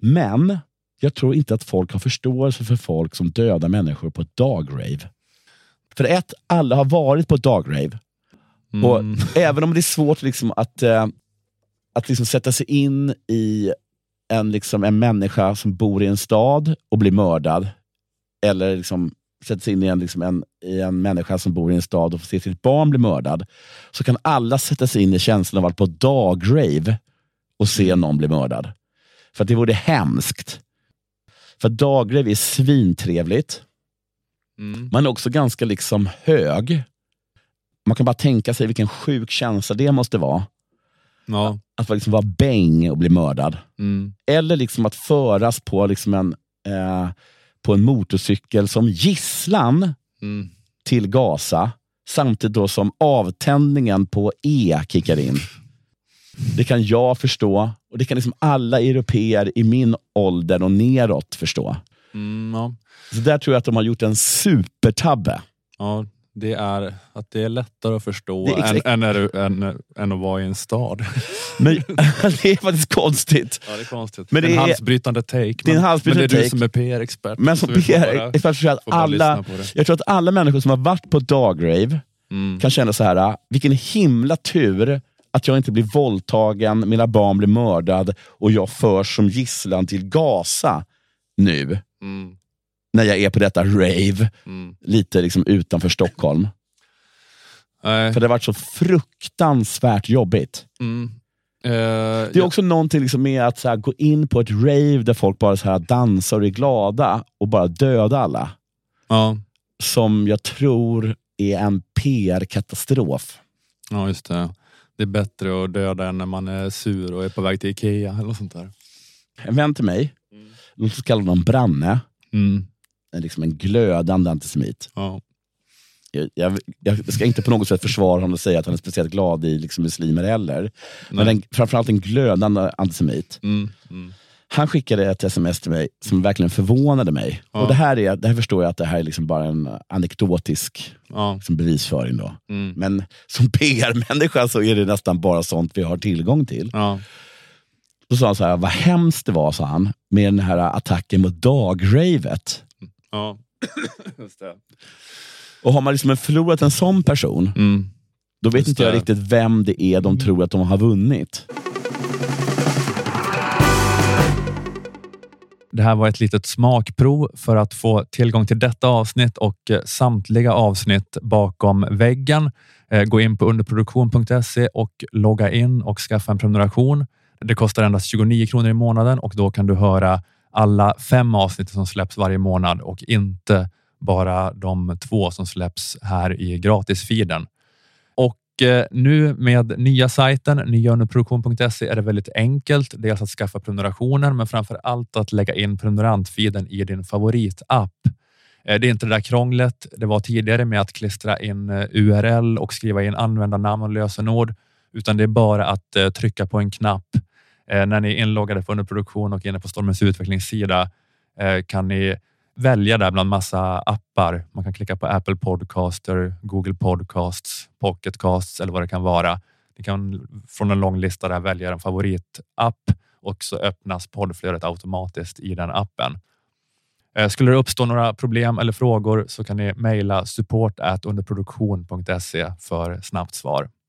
Men jag tror inte att folk har förståelse för folk som dödar människor på ett dagrave. För ett, alla har varit på ett dagrave. Och även om det är svårt liksom att liksom sätta sig in i en människa som bor i en stad och blir mördad, eller liksom sätta sig in i en människa som bor i en stad och får se sitt barn bli mördad, så kan alla sätta sig in i känslan av att på ett dagrave och se någon bli mördad. För att det vore hemskt. För dagrave är svintrevligt. Man är också ganska liksom hög. Man kan bara tänka sig vilken sjuk känsla det måste vara. Ja. Att liksom vara bäng och bli mördad. Eller liksom att föras på liksom en motorcykel som gisslan till Gaza, samtidigt då som avtändningen på E kickar in. Det kan jag förstå, och det kan liksom alla europeer i min ålder och neråt förstå. Ja. Så där tror jag att de har gjort en supertabbe. Ja, det är att det är lättare att förstå än att vara i en stad. Men det är faktiskt konstigt. Ja, det är konstigt. Men det är en halsbrytande take. Det är en halsbrytande take. Men det är du som är PR-expert. Men som PR-expert tror jag att alla människor som har varit på dagrave kan känna så här: vilken himla tur att jag inte blir våldtagen, mina barn blir mördad och jag förs som gisslan till Gaza nu. När jag är på detta rave. Lite liksom utanför Stockholm. För det har varit så fruktansvärt jobbigt. Det är också någonting liksom med att så här, gå in på ett rave där folk bara så här dansar och är glada och bara döda alla. Som jag tror är en PR-katastrof. Ja, just det. Det är bättre att döda än när man är sur och är på väg till Ikea eller sånt där. En vän till mig, de kallar honom Branne. Liksom en glödande antisemit. Jag ska inte på något sätt försvara honom och säga att han är speciellt glad i liksom muslimer heller. Men framförallt en glödande antisemit. Han skickade ett sms till mig som verkligen förvånade mig. Och det här förstår jag att det här är liksom bara en anekdotisk liksom bevisföring då. Men som PR-människa så är det nästan bara sånt vi har tillgång till. Då sa han så här: vad hemskt det var, sa han, med den här attacken mot dagravet. Ja, just det. Och har man liksom förlorat en sån person, då vet inte jag riktigt vem det är de tror att de har vunnit. Det här var ett litet smakprov för att få tillgång till detta avsnitt och samtliga avsnitt bakom väggen. Gå in på underproduktion.se och logga in och skaffa en prenumeration. Det kostar endast 29 kronor i månaden och då kan du höra alla 5 avsnitt som släpps varje månad och inte bara de 2 som släpps här i gratisfiden. Och nu med nya sajten, nyaunderproduktion.se, är det väldigt enkelt. Dels att skaffa prenumerationer, men framför allt att lägga in prenumerantfiden i din favoritapp. Det är inte det där krånglet det var tidigare med att klistra in URL och skriva in användarnamn och lösenord, utan det är bara att trycka på en knapp. När ni är inloggade på underproduktion och inne på Stormens utvecklingssida kan ni välja där bland massa appar. Man kan klicka på Apple Podcaster, Google Podcasts, Pocket Casts eller vad det kan vara. Ni kan från en lång lista där välja en favoritapp och så öppnas poddflödet automatiskt i den appen. Skulle det uppstå några problem eller frågor så kan ni mejla support@underproduktion.se för snabbt svar.